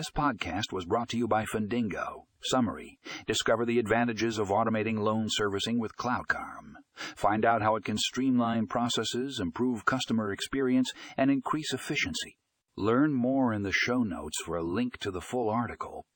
This podcast was brought to you by Fundingo. Summary: discover the advantages of automating loan servicing with CloudCarm. Find out how it can streamline processes, improve customer experience, and increase efficiency. Learn more in the show notes for a link to the full article.